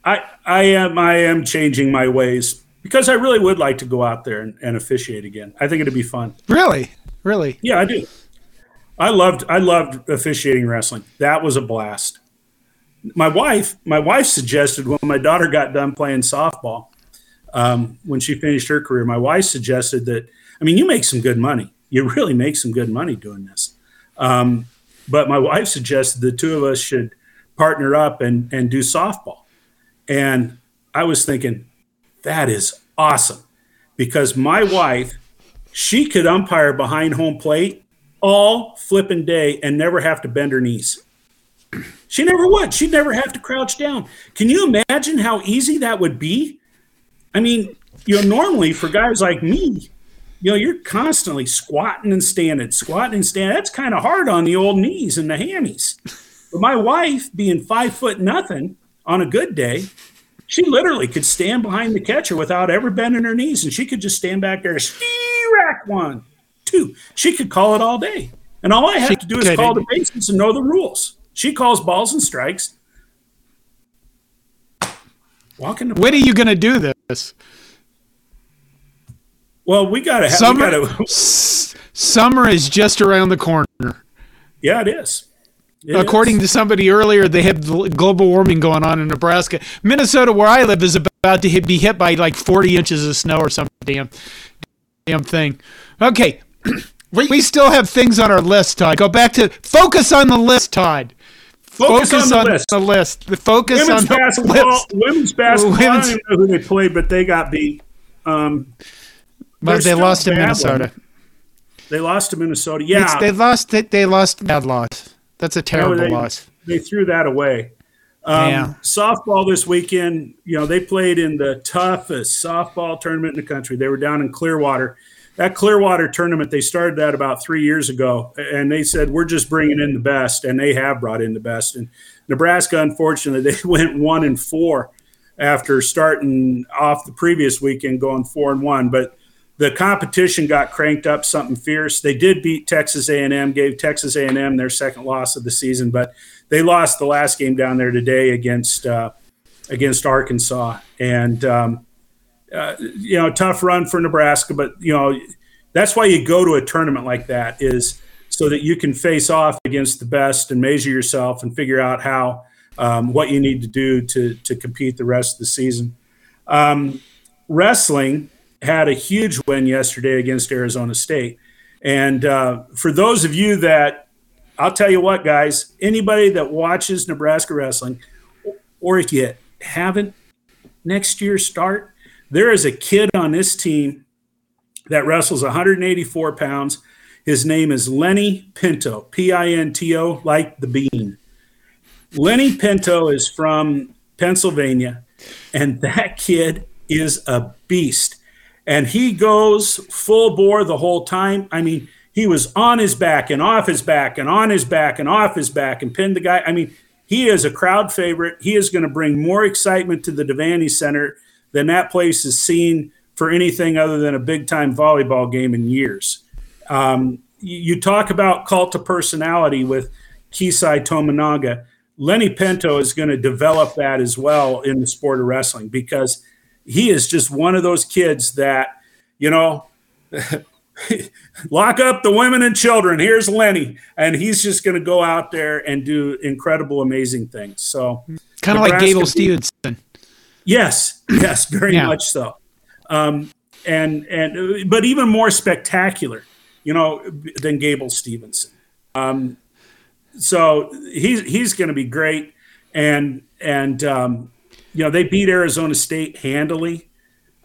I am changing my ways, because I really would like to go out there and officiate again. I think it'd be fun. Really? Really? Yeah, I do. I loved officiating wrestling. That was a blast. My wife suggested when my daughter got done playing softball, when she finished her career, my wife suggested that, I mean, you make some good money. You really make some good money doing this. But my wife suggested the two of us should partner up and do softball. And I was thinking, that is awesome, because my wife, she could umpire behind home plate all flipping day and never have to bend her knees. She never would. She'd never have to crouch down. Can you imagine how easy that would be? I mean, you know, normally for guys like me, you know, you're constantly squatting and standing. That's kind of hard on the old knees and the hammies. But my wife, being 5'0" on a good day, she literally could stand behind the catcher without ever bending her knees, and she could just stand back there, rack 1, 2. She could call it all day. And all I have to do is call the bases and know the rules. She calls balls and strikes. When are you going to do this? Well, we got to have – Summer is just around the corner. Yeah, it is. According to somebody earlier, they have global warming going on in Nebraska. Minnesota, where I live, is about to be hit by like 40 inches of snow or some damn thing. Okay, we still have things on our list, Todd. Go back to focus on the list, Todd. Focus on the list. Women's basketball. I don't know who they played, but they got beat. But they lost to Minnesota. They lost to Minnesota. Yeah, they lost bad loss. That's a terrible loss. They threw that away. Yeah. Softball this weekend, you know, they played in the toughest softball tournament in the country. They were down in Clearwater. That Clearwater tournament, they started that about 3 years ago, and they said, we're just bringing in the best, and they have brought in the best. And Nebraska, unfortunately, they went 1-4 after starting off the previous weekend going 4-1. But the competition got cranked up something fierce. They did beat Texas A&M, gave Texas A&M their second loss of the season, but they lost the last game down there today against Arkansas. And, tough run for Nebraska, but, that's why you go to a tournament like that, is so that you can face off against the best and measure yourself and figure out how what you need to do to compete the rest of the season. Wrestling had a huge win yesterday against Arizona State. And for those of you that, I'll tell you what, guys, anybody that watches Nebraska wrestling, or if you haven't, next year start, there is a kid on this team that wrestles 184 pounds. His name is Lenny Pinto, P-I-N-T-O, like the bean. Lenny Pinto is from Pennsylvania, and that kid is a beast. And he goes full bore the whole time. I mean, he was on his back and off his back and on his back and off his back and pinned the guy. I mean, he is a crowd favorite. He is going to bring more excitement to the Devaney Center than that place has seen for anything other than a big-time volleyball game in years. You talk about cult of personality with Keisei Tominaga. Lenny Pinto is going to develop that as well in the sport of wrestling, because he is just one of those kids that, lock up the women and children. Here's Lenny. And he's just going to go out there and do incredible, amazing things. So kind of like Gable Stevenson. Yes, very much so. But even more spectacular, than Gable Stevenson. So he's going to be great. They beat Arizona State handily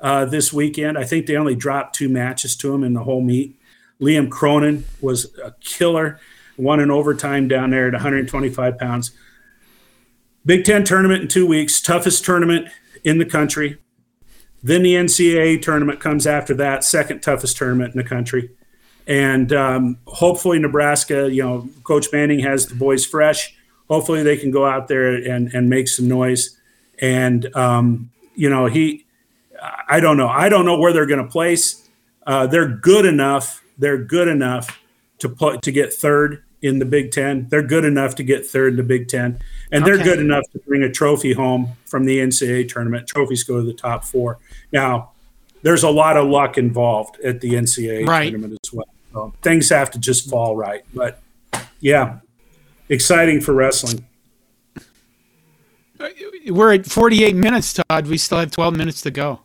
this weekend. I think they only dropped 2 matches to him in the whole meet. Liam Cronin was a killer, won in overtime down there at 125 pounds. Big Ten tournament in 2 weeks, toughest tournament in the country. Then the NCAA tournament comes after that, second toughest tournament in the country. And hopefully Nebraska, Coach Manning has the boys fresh. Hopefully they can go out there and make some noise. And, I don't know. I don't know where they're going to place. They're good enough. They're good enough to get third in the Big Ten. They're good enough to get third in the Big Ten. And they're good enough to bring a trophy home from the NCAA tournament. Trophies go to the top 4. Now, there's a lot of luck involved at the NCAA tournament as well. So things have to just fall right. But, yeah, exciting for wrestling. We're at 48 minutes, Todd. We still have 12 minutes to go.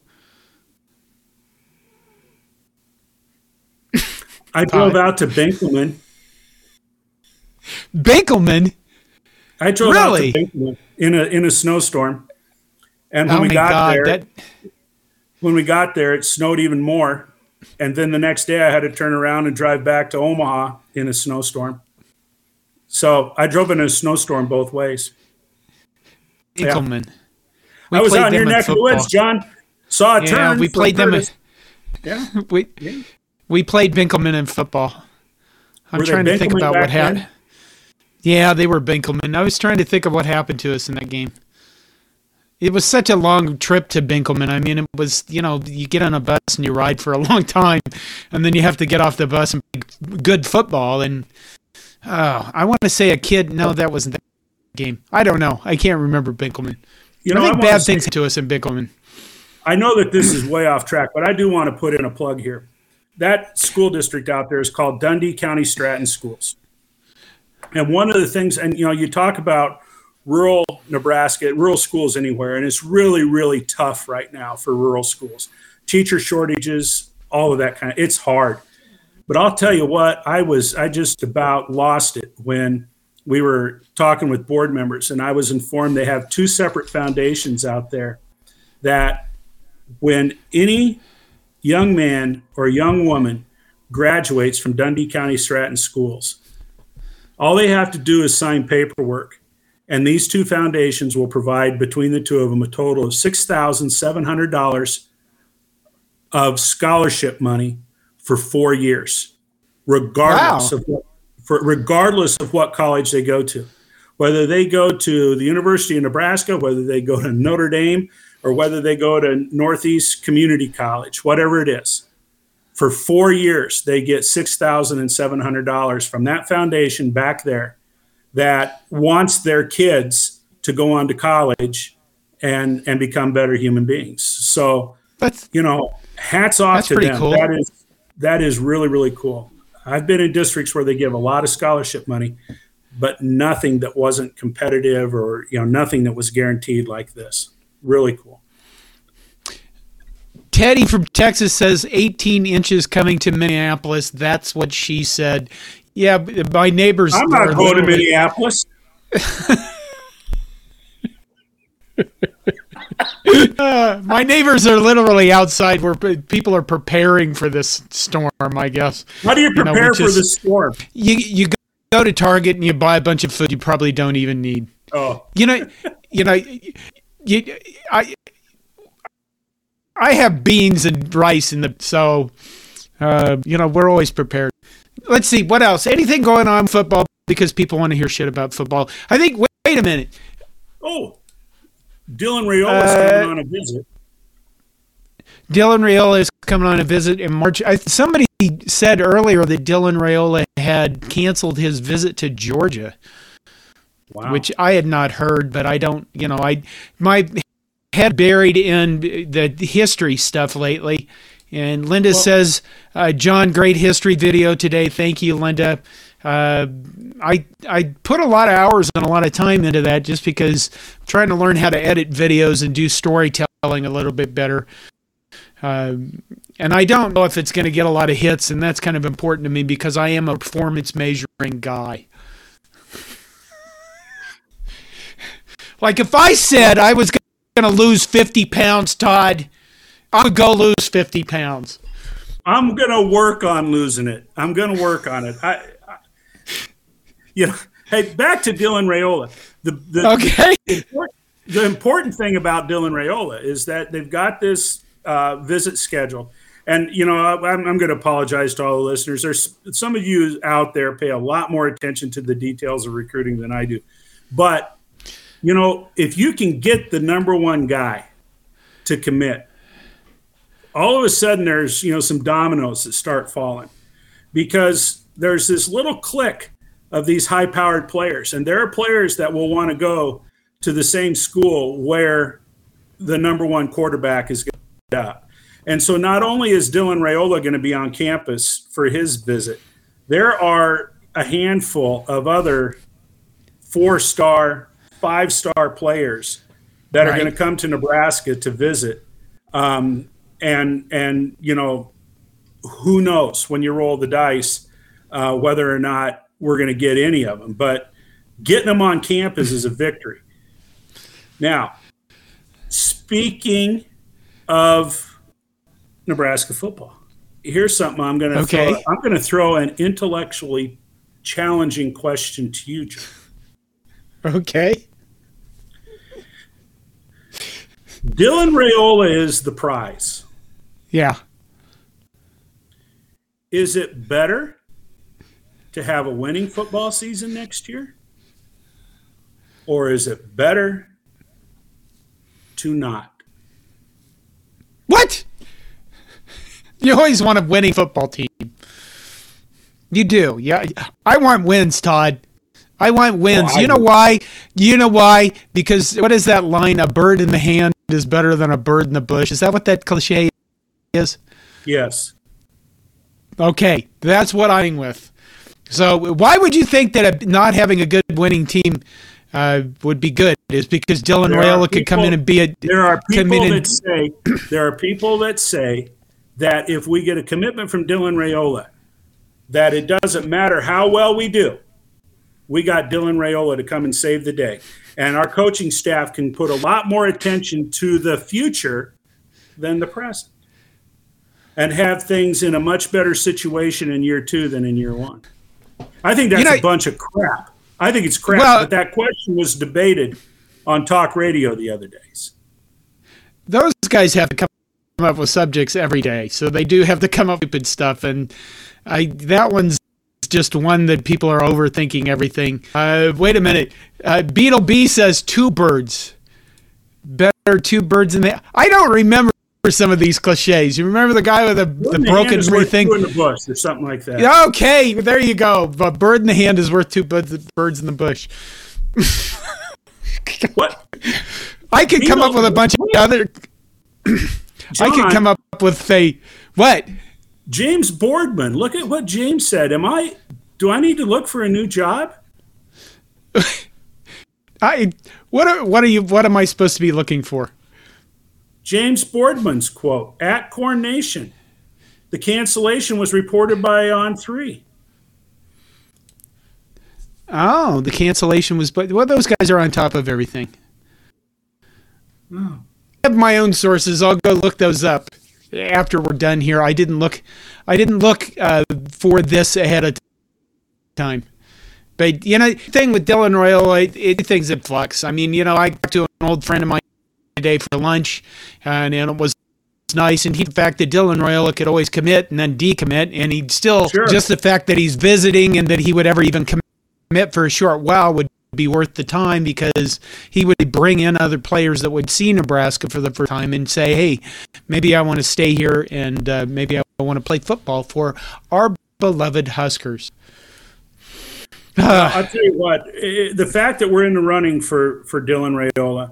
I drove out to Binkelman. Binkelman? I drove out to Binkelman in a snowstorm. And when when we got there, it snowed even more. And then the next day I had to turn around and drive back to Omaha in a snowstorm. So I drove in a snowstorm both ways. Binkelman. Yeah. I was out in your neck of the woods, John. Saw a turn. We played them. We played Binkelman in football. I'm trying to think about what happened. Yeah, they were Binkelman. I was trying to think of what happened to us in that game. It was such a long trip to Binkelman. I mean, it was, you get on a bus and you ride for a long time, and then you have to get off the bus and play good football. And I want to say a kid. No, that wasn't that game. I don't know. I can't remember Binkelman. I think bad things to us in Binkelman. I know that this is way off track, but I do want to put in a plug here. That school district out there is called Dundy County Stratton Schools. And one of the things, and you talk about rural Nebraska, rural schools anywhere, and it's really, really tough right now for rural schools. Teacher shortages, all of that kind of, it's hard. But I'll tell you what, I just about lost it when we were talking with board members, and I was informed they have 2 separate foundations out there that when any young man or young woman graduates from Dundy County Stratton Schools, all they have to do is sign paperwork. And these 2 foundations will provide, between the 2 of them, a total of $6,700 of scholarship money for 4 years, regardless of what college they go to, whether they go to the University of Nebraska, whether they go to Notre Dame, or whether they go to Northeast Community College, whatever it is. For 4 years, they get $6,700 from that foundation back there that wants their kids to go on to college and become better human beings. So, hats off to them. Cool. That is really, really cool. I've been in districts where they give a lot of scholarship money, but nothing that wasn't competitive or, nothing that was guaranteed like this. Really cool. Teddy from Texas says 18 inches coming to Minneapolis. That's what she said. Yeah, my neighbors. I'm not going to Minneapolis. My neighbors are literally outside where people are preparing for this storm, I guess. How do you prepare for the storm? You go to Target and you buy a bunch of food you probably don't even need. Oh, I have beans and rice so we're always prepared. Let's see what else. Anything going on in football, because people want to hear shit about football. I think. Wait a minute. Oh. Dylan Raiola is coming on a visit. Dylan Raiola is coming on a visit in March. Somebody said earlier that Dylan Raiola had canceled his visit to Georgia, which I had not heard, but I don't, my head buried in the history stuff lately. And Linda says, John, great history video today. Thank you, Linda. I put a lot of hours and a lot of time into that just because I'm trying to learn how to edit videos and do storytelling a little bit better. And I don't know if it's going to get a lot of hits, and that's kind of important to me because I am a performance measuring guy. Like if I said I was going to lose 50 pounds, Todd, I would go lose 50 pounds. I'm going to work on losing it. I'm going to work on it. Hey, back to Dylan Raiola. The important thing about Dylan Raiola is that they've got this visit scheduled. And, I'm going to apologize to all the listeners. There's some of you out there pay a lot more attention to the details of recruiting than I do. But, if you can get the number one guy to commit, all of a sudden there's, some dominoes that start falling because there's this little clique of these high-powered players. And there are players that will want to go to the same school where the number one quarterback is going to end up. And so not only is Dylan Raiola going to be on campus for his visit, there are a handful of other 4-star, 5-star players that are going to come to Nebraska to visit. Who knows when you roll the dice whether or not we're going to get any of them, but getting them on campus is a victory. Now, speaking of Nebraska football, here's something I'm going to throw an intellectually challenging question to you, John. Okay. Dylan Raiola is the prize. Yeah. Is it better to have a winning football season next year? Or is it better to not? What? You always want a winning football team. You do. Yeah. I want wins, Todd. I want wins. Oh, why? You know why? Because what is that line? A bird in the hand is better than a bird in the bush. Is that what that cliche is? Yes. Okay. That's what I'm with. So why would you think that not having a good winning team would be good? Is because Dylan Raiola could come in and be a. There are people that say that if we get a commitment from Dylan Raiola, that it doesn't matter how well we do. We got Dylan Raiola to come and save the day, and our coaching staff can put a lot more attention to the future than the present, and have things in a much better situation in year two than in year one. I think that's a bunch of crap. I think it's crap, but that question was debated on talk radio the other days. Those guys have to come up with subjects every day, so they do have to come up with stupid stuff, and that one's just one that people are overthinking everything. Wait a minute. Beetle B says two birds. Better two birds than that. I don't remember some of these cliches. You remember the guy with the broken thing? Bird in the bush or something like that. Yeah, okay, there you go. A bird in the hand is worth two birds in the bush. What? I could come up with a bunch of other... John, I could come up with a... What? James Boardman. Look at what James said. Do I need to look for a new job? What am I supposed to be looking for? James Boardman's quote at Coronation. The cancellation was reported by On3. Oh, the cancellation was, but well, those guys are on top of everything. Oh. I have my own sources. I'll go look those up after we're done here. I didn't look for this ahead of time. But, you know, the thing with Dylan Raiola, things in flux. I mean, you know, I talked to an old friend of mine today for lunch, and it was nice. And the fact that Dylan Raiola could always commit and then decommit, and he'd still, sure. Just the fact that he's visiting and that he would ever even commit for a short while would be worth the time, because he would bring in other players that would see Nebraska for the first time and say, hey, maybe I want to stay here, and maybe I want to play football for our beloved Huskers. I'll tell you what, the fact that we're in the running for Dylan Raiola,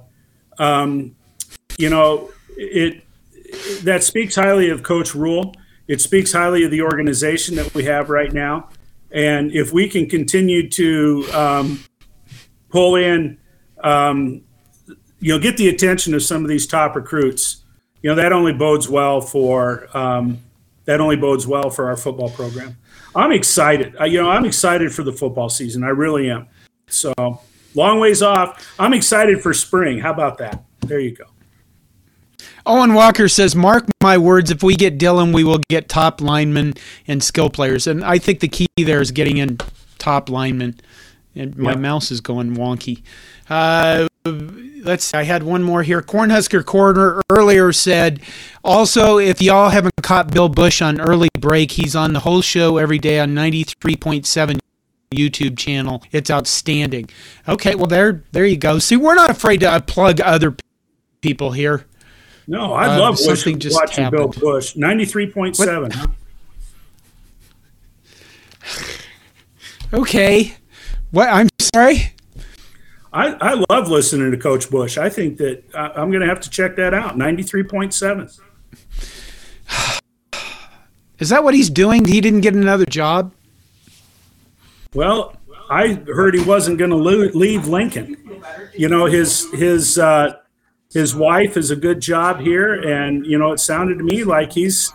you know, that speaks highly of Coach Rule. It speaks highly of the organization that we have right now. And if we can continue to pull in, you know, get the attention of some of these top recruits, you know, that only bodes well for our football program. I'm excited. I'm excited for the football season. I really am. So, long ways off. I'm excited for spring. How about that? There you go. Owen Walker says, mark my words, if we get Dylan, we will get top linemen and skill players. And I think the key there is getting in top linemen. And my mouse is going wonky. Let's see. I had one more here. Cornhusker Corner earlier said, also, if y'all haven't caught Bill Bush on early break, he's on the whole show every day on 93.7 YouTube channel. It's outstanding. Okay, well, there you go. See, we're not afraid to plug other people here. No, I love watching Bill Bush. 93.7. Huh? Okay. What? I'm sorry? I love listening to Coach Bush. I think that I'm going to have to check that out. 93.7. Is that what he's doing? He didn't get another job? Well, I heard he wasn't going to leave Lincoln. You know, his wife is a good job here, and, you know, it sounded to me like he's,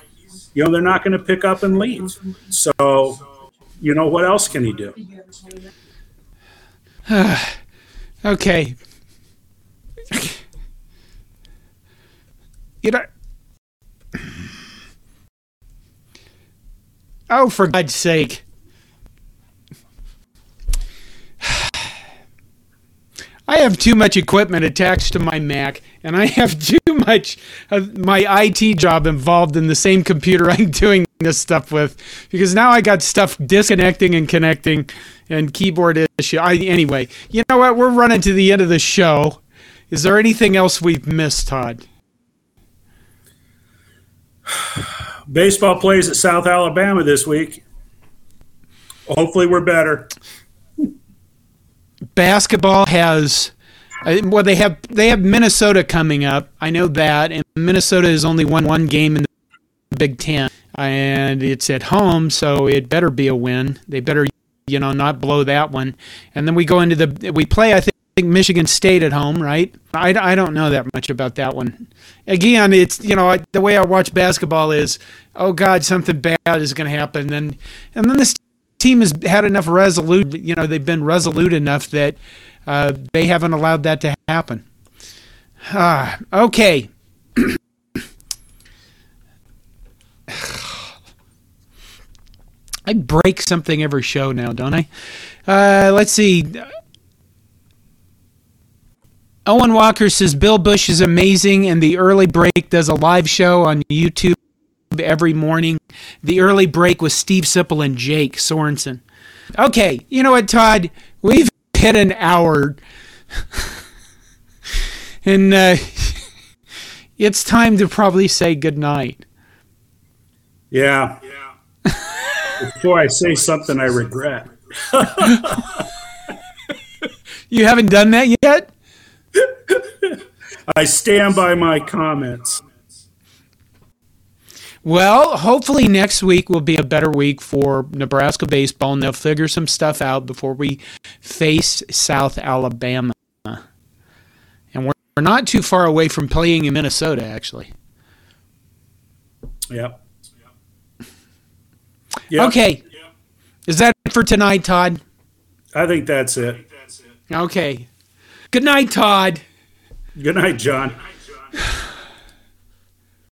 you know, they're not going to pick up and leave. So, you know, what else can he do? Okay. You know. Oh, for God's sake. I have too much equipment attached to my Mac, and I have too much of my IT job involved in the same computer I'm doing this stuff with, because now I got stuff disconnecting and connecting and keyboard issue. Anyway, you know what? We're running to the end of the show. Is there anything else we've missed, Todd? Baseball plays at South Alabama this week. Hopefully we're better. Basketball has, well, they have Minnesota coming up. I know that, and Minnesota has only won one game in the Big Ten, and it's at home, so it better be a win. They better, you know, not blow that one. And then we go into we play, I think, Michigan State at home, right? I don't know that much about that one. Again, it's, you know, the way I watch basketball is, oh God, something bad is going to happen, and then this team has had enough resolute, you know, they've been resolute enough that they haven't allowed that to happen. Okay. I break something every show now, don't I? Let's see. Owen Walker says, Bill Bush is amazing, and the early break does a live show on YouTube every morning. The early break with Steve Sipple and Jake Sorensen. Okay, you know what, Todd? We've hit an hour. And it's time to probably say goodnight. Yeah. Before I say something I regret. You haven't done that yet? I stand by my comments. Well, hopefully next week will be a better week for Nebraska baseball, and they'll figure some stuff out before we face South Alabama. And we're not too far away from playing in Minnesota, actually. Yep. Okay. Yep. Is that it for tonight, Todd? I think that's it. Okay. Good night, Todd. Good night, John.